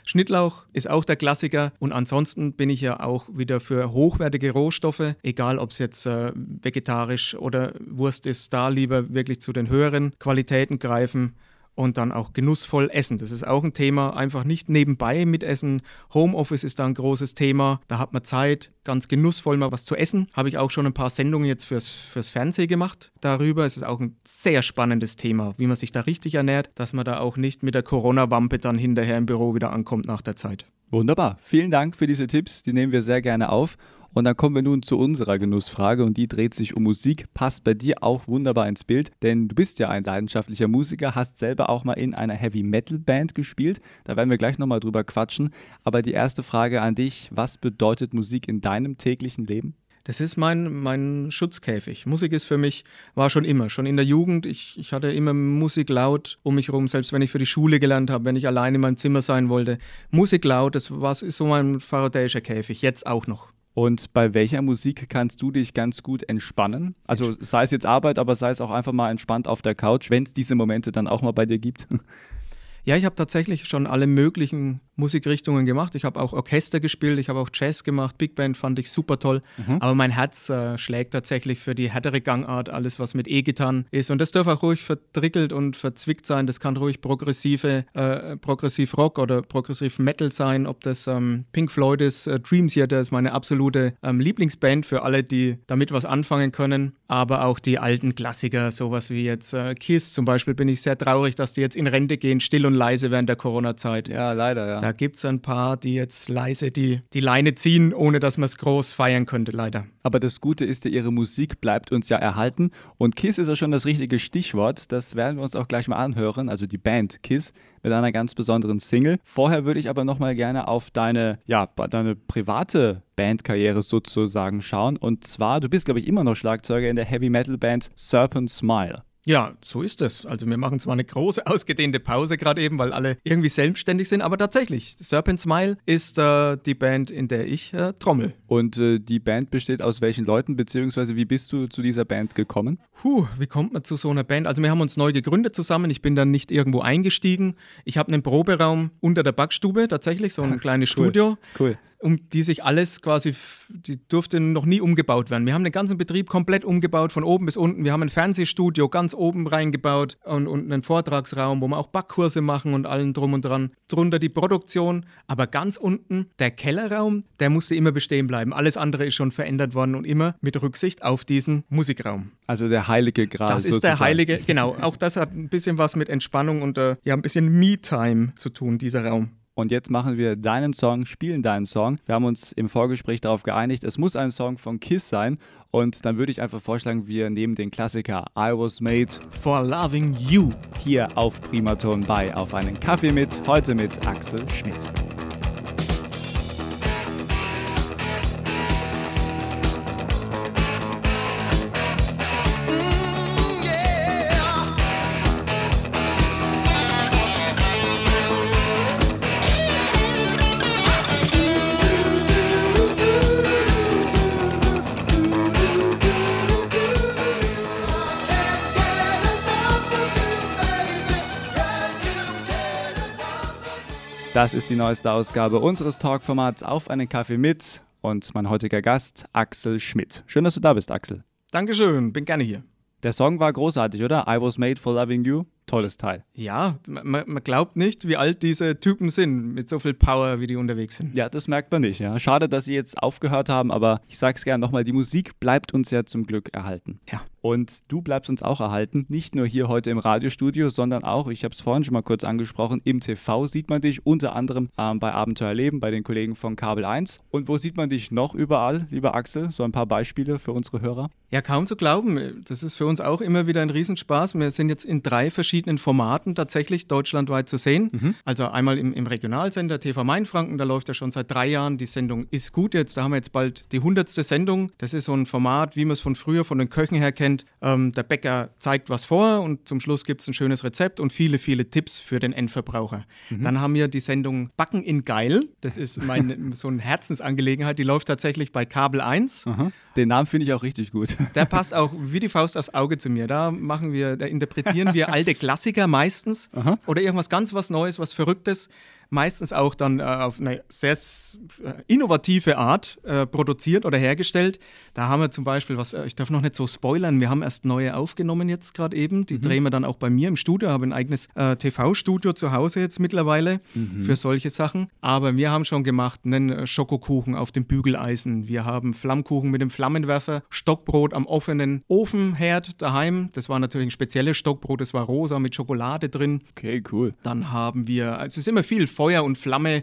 Schnittlauch ist auch der Klassiker und ansonsten bin ich ja auch wieder für hochwertige Rohstoffe, egal ob es jetzt äh, vegetarisch oder Wurst ist, da lieber wirklich zu den höheren Qualitäten greifen. Und dann auch genussvoll essen. Das ist auch ein Thema. Einfach nicht nebenbei mitessen. Homeoffice ist da ein großes Thema. Da hat man Zeit, ganz genussvoll mal was zu essen. Habe ich auch schon ein paar Sendungen jetzt fürs, fürs Fernsehen gemacht. Darüber ist es auch ein sehr spannendes Thema, wie man sich da richtig ernährt, dass man da auch nicht mit der Corona-Wampe dann hinterher im Büro wieder ankommt nach der Zeit. Wunderbar. Vielen Dank für diese Tipps. Die nehmen wir sehr gerne auf. Und dann kommen wir nun zu unserer Genussfrage und die dreht sich um Musik, passt bei dir auch wunderbar ins Bild, denn du bist ja ein leidenschaftlicher Musiker, hast selber auch mal in einer Heavy-Metal-Band gespielt, da werden wir gleich nochmal drüber quatschen, aber die erste Frage an dich, was bedeutet Musik in deinem täglichen Leben? Das ist mein, mein Schutzkäfig. Musik ist für mich, war schon immer, schon in der Jugend. Ich, ich hatte immer Musik laut um mich rum, selbst wenn ich für die Schule gelernt habe, wenn ich allein in meinem Zimmer sein wollte. Musik laut, das war, ist so mein faradäischer Käfig, jetzt auch noch. Und bei welcher Musik kannst du dich ganz gut entspannen? Also sei es jetzt Arbeit, aber sei es auch einfach mal entspannt auf der Couch, wenn es diese Momente dann auch mal bei dir gibt. Ja, ich habe tatsächlich schon alle möglichen Musikrichtungen gemacht. Ich habe auch Orchester gespielt, ich habe auch Jazz gemacht, Big Band fand ich super toll. Mhm. Aber mein Herz äh, schlägt tatsächlich für die härtere Gangart, alles was mit E-Gitarren ist. Und das darf auch ruhig verdrickelt und verzwickt sein. Das kann ruhig progressive, äh, progressiv Rock oder progressiv Metal sein. Ob das ähm, Pink Floyd ist, äh, Dream Theater ist meine absolute ähm, Lieblingsband für alle, die damit was anfangen können. Aber auch die alten Klassiker, sowas wie jetzt äh, Kiss zum Beispiel, bin ich sehr traurig, dass die jetzt in Rente gehen, still und leise während der Corona-Zeit. Ja, leider, ja. Da gibt es ein paar, die jetzt leise die, die Leine ziehen, ohne dass man es groß feiern könnte, leider. Aber das Gute ist ja, ihre Musik bleibt uns ja erhalten. Und Kiss ist ja schon das richtige Stichwort. Das werden wir uns auch gleich mal anhören. Also die Band Kiss mit einer ganz besonderen Single. Vorher würde ich aber nochmal gerne auf deine, ja, deine private Bandkarriere sozusagen schauen. Und zwar, du bist, glaube ich, immer noch Schlagzeuger in der Heavy-Metal-Band Serpent Smile. Ja, so ist es. Also wir machen zwar eine große, ausgedehnte Pause gerade eben, weil alle irgendwie selbstständig sind, aber tatsächlich, Serpent Smile ist äh, die Band, in der ich äh, trommel. Und äh, die Band besteht aus welchen Leuten, beziehungsweise wie bist du zu dieser Band gekommen? Puh, wie kommt man zu so einer Band? Also wir haben uns neu gegründet zusammen, ich bin dann nicht irgendwo eingestiegen. Ich habe einen Proberaum unter der Backstube, tatsächlich, so ein kleines cool. Studio. Cool. Um die sich alles quasi, die durfte noch nie umgebaut werden. Wir haben den ganzen Betrieb komplett umgebaut, von oben bis unten. Wir haben ein Fernsehstudio ganz oben reingebaut und, und einen Vortragsraum, wo wir auch Backkurse machen und allen drum und dran. Drunter die Produktion, aber ganz unten der Kellerraum, der musste immer bestehen bleiben. Alles andere ist schon verändert worden und immer mit Rücksicht auf diesen Musikraum. Also der heilige Gral sozusagen. Das ist sozusagen der heilige, genau. Auch das hat ein bisschen was mit Entspannung und äh, ja, ein bisschen Me-Time zu tun, dieser Raum. Und jetzt machen wir deinen Song, spielen deinen Song. Wir haben uns im Vorgespräch darauf geeinigt, es muss ein Song von Kiss sein. Und dann würde ich einfach vorschlagen, wir nehmen den Klassiker I Was Made for Loving You hier auf Primaton bei Auf einen Kaffee mit, heute mit Axel Schmitt. Das ist die neueste Ausgabe unseres Talk-Formats Auf einen Kaffee mit und mein heutiger Gast Axel Schmitt. Schön, dass du da bist, Axel. Dankeschön, bin gerne hier. Der Song war großartig, oder? I Was Made for Loving You. Tolles Teil. Ja, man, man glaubt nicht, wie alt diese Typen sind, mit so viel Power, wie die unterwegs sind. Ja, das merkt man nicht. Ja. Schade, dass sie jetzt aufgehört haben, aber ich sag's gerne nochmal, die Musik bleibt uns ja zum Glück erhalten. Ja. Und du bleibst uns auch erhalten, nicht nur hier heute im Radiostudio, sondern auch, ich habe es vorhin schon mal kurz angesprochen, im T V sieht man dich unter anderem ähm, bei Abenteuerleben, bei den Kollegen von Kabel eins. Und wo sieht man dich noch überall, lieber Axel? So ein paar Beispiele für unsere Hörer. Ja, kaum zu glauben. Das ist für uns auch immer wieder ein Riesenspaß. Wir sind jetzt in drei verschiedenen Formaten tatsächlich deutschlandweit zu sehen. Mhm. Also einmal im, im Regionalsender T V Mainfranken, da läuft ja schon seit drei Jahren die Sendung Ist gut jetzt. Da haben wir jetzt bald die hundertste Sendung. Das ist so ein Format, wie man es von früher von den Köchen her kennt. Ähm, der Bäcker zeigt was vor und zum Schluss gibt es ein schönes Rezept und viele, viele Tipps für den Endverbraucher. Mhm. Dann haben wir die Sendung Backen in Geil. Das ist mein, so eine Herzensangelegenheit, die läuft tatsächlich bei Kabel eins. Aha. Den Namen finde ich auch richtig gut. Der passt auch wie die Faust aufs Auge zu mir. Da machen wir, da interpretieren wir alte Klassiker meistens. Aha. Oder irgendwas ganz was Neues, was Verrücktes. Meistens auch dann äh, auf eine sehr innovative Art äh, produziert oder hergestellt. Da haben wir zum Beispiel, was ich darf noch nicht so spoilern, wir haben erst neue aufgenommen jetzt gerade eben. Die mhm. drehen wir dann auch bei mir im Studio. Ich habe ein eigenes äh, T V-Studio zu Hause jetzt mittlerweile mhm. für solche Sachen. Aber wir haben schon gemacht einen Schokokuchen auf dem Bügeleisen. Wir haben Flammkuchen mit dem Flammenwerfer, Stockbrot am offenen Ofenherd daheim. Das war natürlich ein spezielles Stockbrot, das war rosa mit Schokolade drin. Okay, cool. Dann haben wir, also es ist immer viel Feuer und Flamme.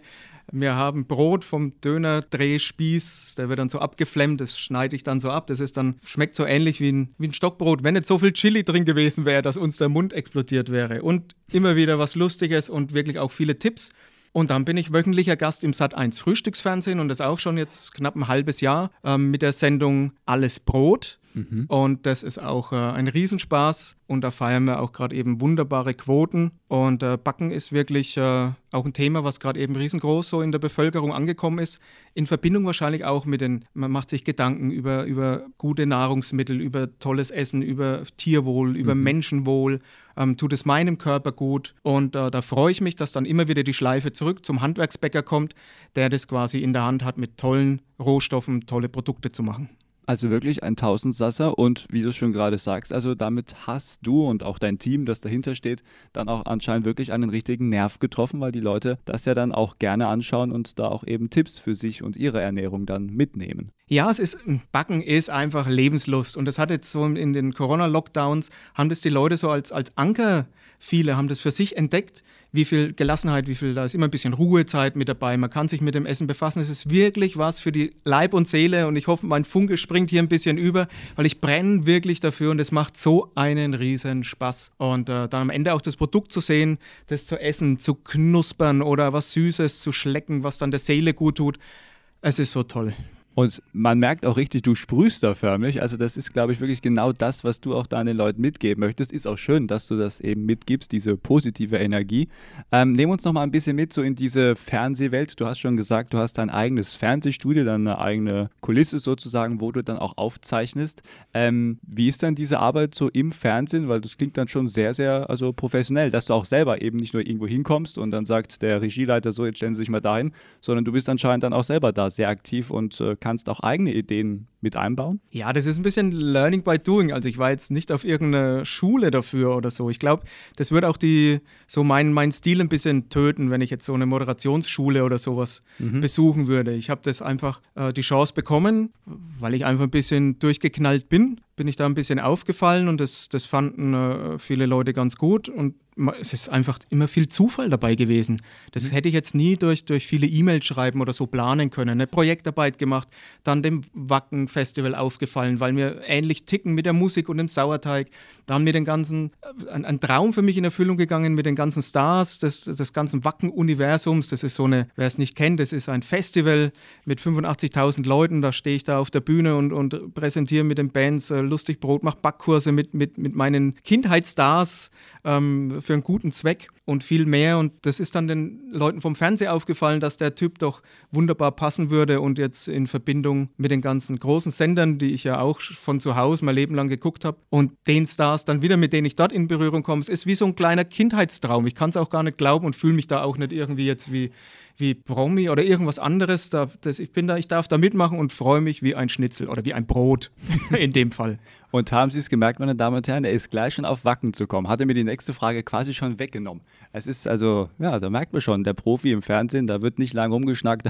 Wir haben Brot vom Döner-Drehspieß, der wird dann so abgeflemmt, das schneide ich dann so ab. Das ist dann, schmeckt so ähnlich wie ein, wie ein Stockbrot, wenn nicht so viel Chili drin gewesen wäre, dass uns der Mund explodiert wäre. Und immer wieder was Lustiges und wirklich auch viele Tipps. Und dann bin ich wöchentlicher Gast im Sat eins Frühstücksfernsehen und das auch schon jetzt knapp ein halbes Jahr äh, mit der Sendung Alles Brot. Mhm. Und das ist auch äh, ein Riesenspaß und da feiern wir auch gerade eben wunderbare Quoten und äh, Backen ist wirklich äh, auch ein Thema, was gerade eben riesengroß so in der Bevölkerung angekommen ist, in Verbindung wahrscheinlich auch mit den, man macht sich Gedanken über, über gute Nahrungsmittel, über tolles Essen, über Tierwohl, über mhm. Menschenwohl, ähm, tut es meinem Körper gut und äh, da freue ich mich, dass dann immer wieder die Schleife zurück zum Handwerksbäcker kommt, der das quasi in der Hand hat, mit tollen Rohstoffen tolle Produkte zu machen. Also wirklich ein Tausendsasser und wie du es schon gerade sagst, also damit hast du und auch dein Team, das dahinter steht, dann auch anscheinend wirklich einen richtigen Nerv getroffen, weil die Leute das ja dann auch gerne anschauen und da auch eben Tipps für sich und ihre Ernährung dann mitnehmen. Ja, es ist, Backen ist einfach Lebenslust und das hat jetzt so in den Corona-Lockdowns, haben das die Leute so als, als Anker, viele haben das für sich entdeckt, wie viel Gelassenheit, wie viel, da ist immer ein bisschen Ruhezeit mit dabei, man kann sich mit dem Essen befassen, es ist wirklich was für die Leib und Seele und ich hoffe, mein Funke springt hier ein bisschen über, weil ich brenne wirklich dafür und es macht so einen riesen Spaß. Und äh, dann am Ende auch das Produkt zu sehen, das zu essen, zu knuspern oder was Süßes zu schlecken, was dann der Seele gut tut, es ist so toll. Und man merkt auch richtig, du sprühst da förmlich. Also das ist, glaube ich, wirklich genau das, was du auch da an den Leuten mitgeben möchtest. Ist auch schön, dass du das eben mitgibst, diese positive Energie. Ähm, nehmen uns noch mal ein bisschen mit so in diese Fernsehwelt. Du hast schon gesagt, du hast dein eigenes Fernsehstudio, deine eigene Kulisse sozusagen, wo du dann auch aufzeichnest. Ähm, wie ist dann diese Arbeit so im Fernsehen? Weil das klingt dann schon sehr, sehr also professionell, dass du auch selber eben nicht nur irgendwo hinkommst und dann sagt der Regieleiter so, jetzt stellen Sie sich mal dahin, sondern du bist anscheinend dann auch selber da sehr aktiv und äh, kannst auch eigene Ideen mit einbauen? Ja, das ist ein bisschen Learning by Doing. Also ich war jetzt nicht auf irgendeiner Schule dafür oder so. Ich glaube, das würde auch die, so mein, mein Stil ein bisschen töten, wenn ich jetzt so eine Moderationsschule oder sowas mhm. besuchen würde. Ich habe das einfach äh, die Chance bekommen, weil ich einfach ein bisschen durchgeknallt bin. Bin ich da ein bisschen aufgefallen und das, das fanden äh, viele Leute ganz gut und es ist einfach immer viel Zufall dabei gewesen. Das mhm. hätte ich jetzt nie durch, durch viele E-Mails schreiben oder so planen können. Eine Projektarbeit gemacht, dann dem Wacken-Festival aufgefallen, weil wir ähnlich ticken mit der Musik und dem Sauerteig. Dann mit den ganzen, ein, ein Traum für mich in Erfüllung gegangen mit den ganzen Stars des, des ganzen Wacken-Universums. Das ist so eine, wer es nicht kennt, das ist ein Festival mit fünfundachtzigtausend Leuten. Da stehe ich da auf der Bühne und, und präsentiere mit den Bands äh, Lustig Brot, mache Backkurse mit, mit, mit meinen Kindheitsstars ähm, für einen guten Zweck und viel mehr. Und das ist dann den Leuten vom Fernseher aufgefallen, dass der Typ doch wunderbar passen würde. Und jetzt in Verbindung mit den ganzen großen Sendern, die ich ja auch von zu Hause mein Leben lang geguckt habe, und den Stars dann wieder, mit denen ich dort in Berührung komme, es ist wie so ein kleiner Kindheitstraum. Ich kann es auch gar nicht glauben und fühle mich da auch nicht irgendwie jetzt wie... wie Promi oder irgendwas anderes. Da, das, ich bin da, ich darf da mitmachen und freue mich wie ein Schnitzel oder wie ein Brot in dem Fall. Und haben Sie es gemerkt, meine Damen und Herren, er ist gleich schon auf Wacken zu kommen. Hat er mir die nächste Frage quasi schon weggenommen. Es ist also, ja, da merkt man schon, der Profi im Fernsehen, da wird nicht lang rumgeschnackt.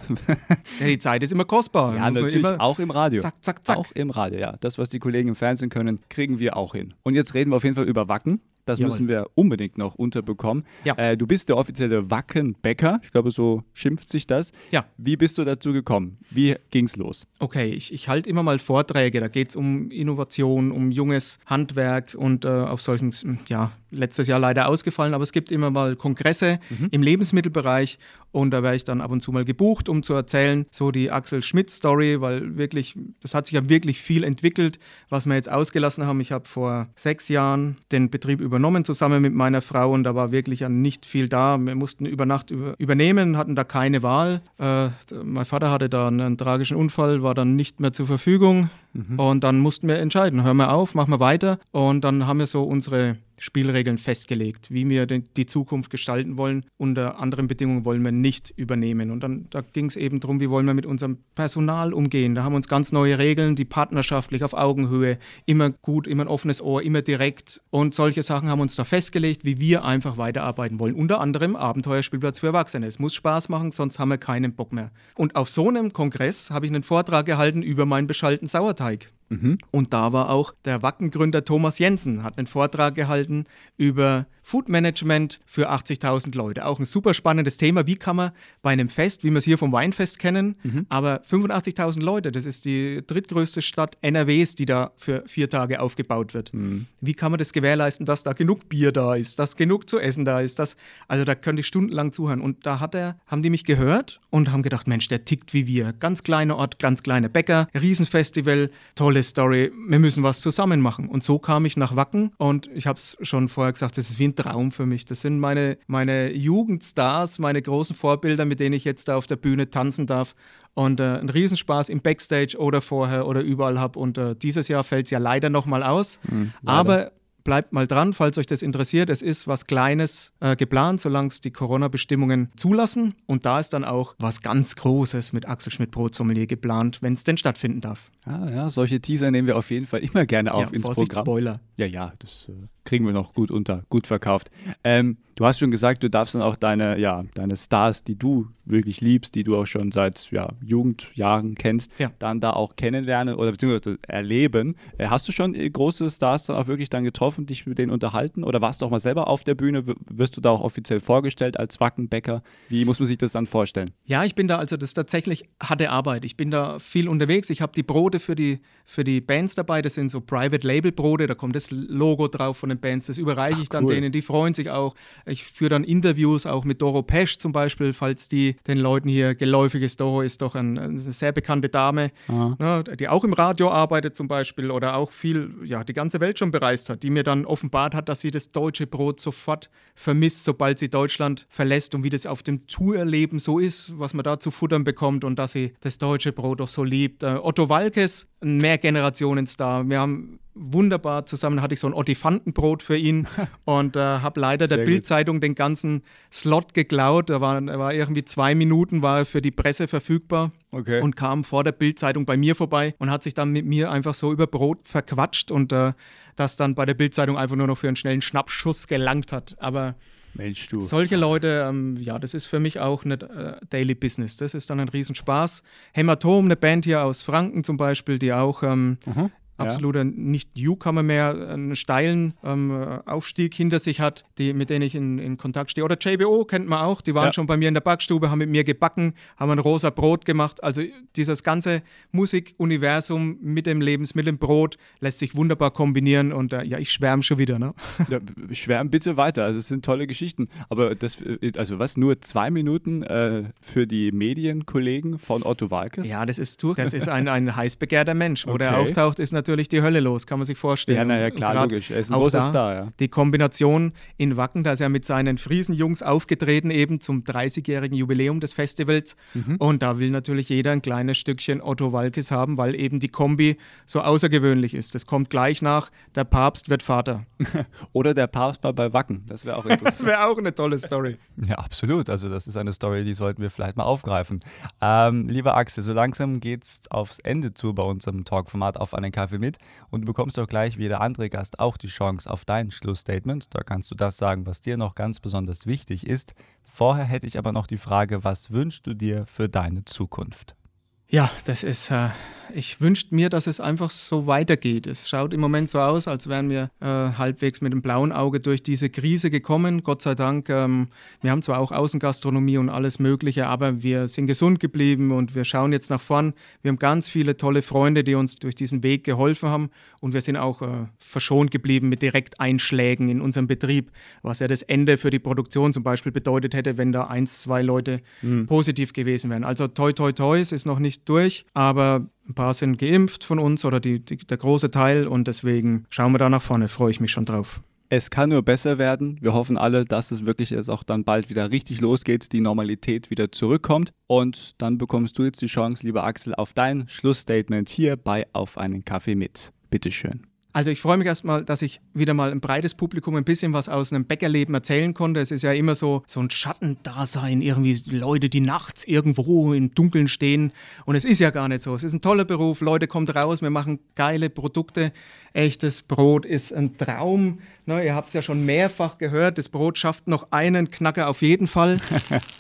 Ja, die Zeit ist immer kostbar. Ja, natürlich, immer auch im Radio. Zack, zack, zack. Auch im Radio, ja. Das, was die Kollegen im Fernsehen können, kriegen wir auch hin. Und jetzt reden wir auf jeden Fall über Wacken. Das Jawohl. Müssen wir unbedingt noch unterbekommen. Ja. Äh, du bist der offizielle Wacken-Bäcker. Ich glaube, so schimpft sich das. Ja. Wie bist du dazu gekommen? Wie ging's los? Okay, ich, ich halte immer mal Vorträge. Da geht es um Innovation, um junges Handwerk und äh, auf solchen, ja, letztes Jahr leider ausgefallen, aber es gibt immer mal Kongresse mhm. im Lebensmittelbereich und da werde ich dann ab und zu mal gebucht, um zu erzählen, so die Axel Schmitt-Story, weil wirklich, das hat sich ja wirklich viel entwickelt, was wir jetzt ausgelassen haben. Ich habe vor sechs Jahren den Betrieb übernommen, zusammen mit meiner Frau, und da war wirklich ja nicht viel da. Wir mussten über Nacht übernehmen, hatten da keine Wahl. Äh, mein Vater hatte da einen, einen tragischen Unfall, war dann nicht mehr zur Verfügung. Und dann mussten wir entscheiden, hören wir auf, machen wir weiter. Und dann haben wir so unsere Spielregeln festgelegt, wie wir die Zukunft gestalten wollen. Unter anderen Bedingungen wollen wir nicht übernehmen. Und dann da ging es eben darum, wie wollen wir mit unserem Personal umgehen. Da haben wir uns ganz neue Regeln, die partnerschaftlich auf Augenhöhe, immer gut, immer ein offenes Ohr, immer direkt. Und solche Sachen haben uns da festgelegt, wie wir einfach weiterarbeiten wollen. Unter anderem Abenteuerspielplatz für Erwachsene. Es muss Spaß machen, sonst haben wir keinen Bock mehr. Und auf so einem Kongress habe ich einen Vortrag gehalten über meinen beschalten Sauerteig. Mhm. Und da war auch der Wacken-Gründer Thomas Jensen, hat einen Vortrag gehalten über Foodmanagement für achtzigtausend Leute. Auch ein super spannendes Thema. Wie kann man bei einem Fest, wie wir es hier vom Weinfest kennen, mhm. aber fünfundachtzigtausend Leute, das ist die drittgrößte Stadt N R Ws, die da für vier Tage aufgebaut wird. Mhm. Wie kann man das gewährleisten, dass da genug Bier da ist, dass genug zu essen da ist? Dass, also da könnte ich stundenlang zuhören. Und da hat er, haben die mich gehört und haben gedacht, Mensch, der tickt wie wir. Ganz kleiner Ort, ganz kleiner Bäcker, Riesenfestival, tolle Story, wir müssen was zusammen machen. Und so kam ich nach Wacken und ich habe es schon vorher gesagt, das ist wie ein Traum für mich. Das sind meine, meine Jugendstars, meine großen Vorbilder, mit denen ich jetzt da auf der Bühne tanzen darf. Und äh, einen Riesenspaß im Backstage oder vorher oder überall habe. Und äh, dieses Jahr fällt es ja leider nochmal aus. Mhm, leider. Aber bleibt mal dran, falls euch das interessiert. Es ist was Kleines äh, geplant, solange es die Corona-Bestimmungen zulassen. Und da ist dann auch was ganz Großes mit Axel Schmitt Brotsommelier geplant, wenn es denn stattfinden darf. Ah ja, solche Teaser nehmen wir auf jeden Fall immer gerne auf ja, ins Vorsicht, Programm. Spoiler. Ja, ja, das äh, kriegen wir noch gut unter, gut verkauft. Ähm, du hast schon gesagt, du darfst dann auch deine, ja, deine Stars, die du wirklich liebst, die du auch schon seit ja, Jugendjahren kennst, ja. dann da auch kennenlernen oder beziehungsweise erleben. Äh, hast du schon große Stars dann auch wirklich dann getroffen? Dich mit denen unterhalten oder warst du auch mal selber auf der Bühne? Wirst du da auch offiziell vorgestellt als Wacken-Bäcker? Wie muss man sich das dann vorstellen? Ja, ich bin da, also das ist tatsächlich harte Arbeit. Ich bin da viel unterwegs. Ich habe die Brote für die, für die Bands dabei. Das sind so Private-Label-Brote. Da kommt das Logo drauf von den Bands. Das überreiche Ach, ich dann cool. denen. Die freuen sich auch. Ich führe dann Interviews auch mit Doro Pesch zum Beispiel, falls die den Leuten hier geläufig ist. Doro ist doch ein, eine sehr bekannte Dame, ne, die auch im Radio arbeitet zum Beispiel oder auch viel, ja, die ganze Welt schon bereist hat, die mir dann offenbart hat, dass sie das deutsche Brot sofort vermisst, sobald sie Deutschland verlässt und wie das auf dem Tourleben so ist, was man da zu futtern bekommt und dass sie das deutsche Brot doch so liebt. Otto Walkes, ein Mehrgenerationenstar. Wir haben wunderbar zusammen, hatte ich so ein Ottifantenbrot für ihn und äh, habe leider Sehr der Bild-Zeitung den ganzen Slot geklaut. Da war, war irgendwie zwei Minuten war er für die Presse verfügbar okay. und kam vor der Bild-Zeitung bei mir vorbei und hat sich dann mit mir einfach so über Brot verquatscht und äh, das dann bei der Bild-Zeitung einfach nur noch für einen schnellen Schnappschuss gelangt hat. Aber Mensch, du. Solche Leute, ähm, ja, das ist für mich auch nicht äh, Daily Business. Das ist dann ein Riesenspaß. Hämatom, eine Band hier aus Franken zum Beispiel, die auch ähm, mhm. absoluter ja. Nicht-Newcomer mehr, einen steilen ähm, Aufstieg hinter sich hat, die, mit denen ich in, in Kontakt stehe. Oder J B O kennt man auch, die waren ja. schon bei mir in der Backstube, haben mit mir gebacken, haben ein rosa Brot gemacht. Also dieses ganze Musikuniversum mit dem Lebensmittel, dem Brot, lässt sich wunderbar kombinieren und äh, ja, ich schwärme schon wieder. Ne? Ja, schwärm bitte weiter, also es sind tolle Geschichten. Aber das, also was, nur zwei Minuten äh, für die Medienkollegen von Otto Walkes? Ja, das ist, das ist ein, ein heiß begehrter Mensch. Wo okay. der auftaucht, ist natürlich natürlich die Hölle los, kann man sich vorstellen. Ja, naja, klar, logisch. Er ist ein großer Star, ja. Die Kombination in Wacken, da ist er mit seinen Friesenjungs aufgetreten, eben zum dreißigjährigen Jubiläum des Festivals. Mhm. Und da will natürlich jeder ein kleines Stückchen Otto Walkes haben, weil eben die Kombi so außergewöhnlich ist. Das kommt gleich nach, der Papst wird Vater. Oder der Papst mal bei Wacken, das wäre auch interessant. Das wäre auch eine tolle Story. Ja, absolut. Also das ist eine Story, die sollten wir vielleicht mal aufgreifen. Ähm, lieber Axel, so langsam geht's aufs Ende zu bei unserem Talkformat Auf einen Kaffee mit und du bekommst auch gleich wie jeder andere Gast auch die Chance auf dein Schlussstatement. Da kannst du das sagen, was dir noch ganz besonders wichtig ist. Vorher hätte ich aber noch die Frage, was wünschst du dir für deine Zukunft? Ja, das ist, äh, ich wünschte mir, dass es einfach so weitergeht. Es schaut im Moment so aus, als wären wir äh, halbwegs mit dem blauen Auge durch diese Krise gekommen. Gott sei Dank, ähm, wir haben zwar auch Außengastronomie und alles Mögliche, aber wir sind gesund geblieben und wir schauen jetzt nach vorn. Wir haben ganz viele tolle Freunde, die uns durch diesen Weg geholfen haben und wir sind auch äh, verschont geblieben mit Direkteinschlägen in unserem Betrieb, was ja das Ende für die Produktion zum Beispiel bedeutet hätte, wenn da eins, zwei Leute mhm. positiv gewesen wären. Also toi, toi, toi, es ist noch nicht durch, aber ein paar sind geimpft von uns oder die, die, der große Teil und deswegen schauen wir da nach vorne, freue ich mich schon drauf. Es kann nur besser werden. Wir hoffen alle, dass es wirklich jetzt auch dann bald wieder richtig losgeht, die Normalität wieder zurückkommt und dann bekommst du jetzt die Chance, lieber Axel, auf dein Schlussstatement hier bei Auf einen Kaffee mit. Bitteschön. Also ich freue mich erstmal, dass ich wieder mal ein breites Publikum ein bisschen was aus einem Bäckerleben erzählen konnte. Es ist ja immer so, so ein Schattendasein, irgendwie Leute, die nachts irgendwo im Dunkeln stehen. Und es ist ja gar nicht so. Es ist ein toller Beruf. Leute, kommt raus, wir machen geile Produkte. Echtes Brot ist ein Traum. Na, ihr habt es ja schon mehrfach gehört, das Brot schafft noch einen Knacker auf jeden Fall.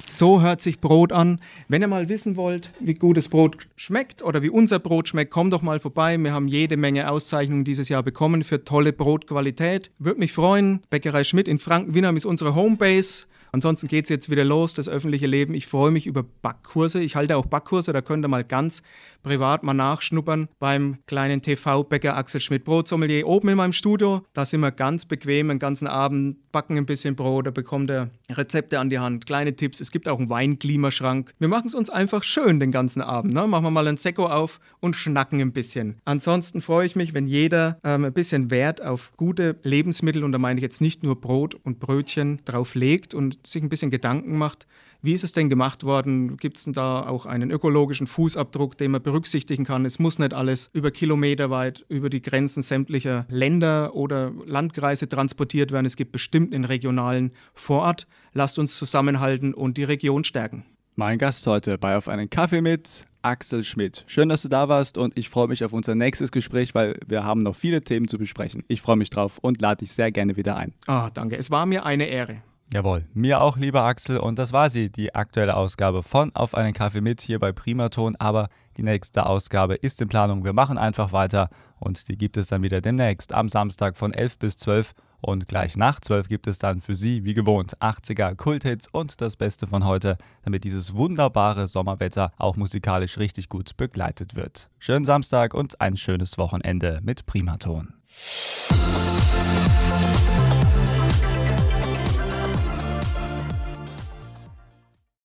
So hört sich Brot an. Wenn ihr mal wissen wollt, wie gutes Brot schmeckt oder wie unser Brot schmeckt, kommt doch mal vorbei. Wir haben jede Menge Auszeichnungen dieses Jahr bekommen für tolle Brotqualität. Würde mich freuen. Bäckerei Schmitt in Franken-Wienheim ist unsere Homebase. Ansonsten geht es jetzt wieder los, das öffentliche Leben. Ich freue mich über Backkurse. Ich halte auch Backkurse, da könnt ihr mal ganz privat mal nachschnuppern beim kleinen T V-Bäcker Axel Schmitt, Brotsommelier oben in meinem Studio. Da sind wir ganz bequem, den ganzen Abend backen ein bisschen Brot, da bekommt ihr Rezepte an die Hand, kleine Tipps. Es gibt auch einen Weinklimaschrank. Wir machen es uns einfach schön den ganzen Abend. Ne? Machen wir mal einen Sekko auf und schnacken ein bisschen. Ansonsten freue ich mich, wenn jeder ähm, ein bisschen Wert auf gute Lebensmittel, und da meine ich jetzt nicht nur Brot und Brötchen, drauf legt und sich ein bisschen Gedanken macht, wie ist es denn gemacht worden? Gibt es denn da auch einen ökologischen Fußabdruck, den man berücksichtigen kann? Es muss nicht alles über Kilometer weit, über die Grenzen sämtlicher Länder oder Landkreise transportiert werden. Es gibt bestimmt einen regionalen Vorort. Lasst uns zusammenhalten und die Region stärken. Mein Gast heute bei Auf einen Kaffee mit Axel Schmitt. Schön, dass du da warst und ich freue mich auf unser nächstes Gespräch, weil wir haben noch viele Themen zu besprechen. Ich freue mich drauf und lade dich sehr gerne wieder ein. Ah, danke. Es war mir eine Ehre. Jawohl, mir auch, lieber Axel. Und das war sie, die aktuelle Ausgabe von Auf einen Kaffee mit hier bei Primaton. Aber die nächste Ausgabe ist in Planung. Wir machen einfach weiter und die gibt es dann wieder demnächst am Samstag von elf bis zwölf. Und gleich nach zwölf gibt es dann für Sie, wie gewohnt, achtziger Kulthits und das Beste von heute, damit dieses wunderbare Sommerwetter auch musikalisch richtig gut begleitet wird. Schönen Samstag und ein schönes Wochenende mit Primaton.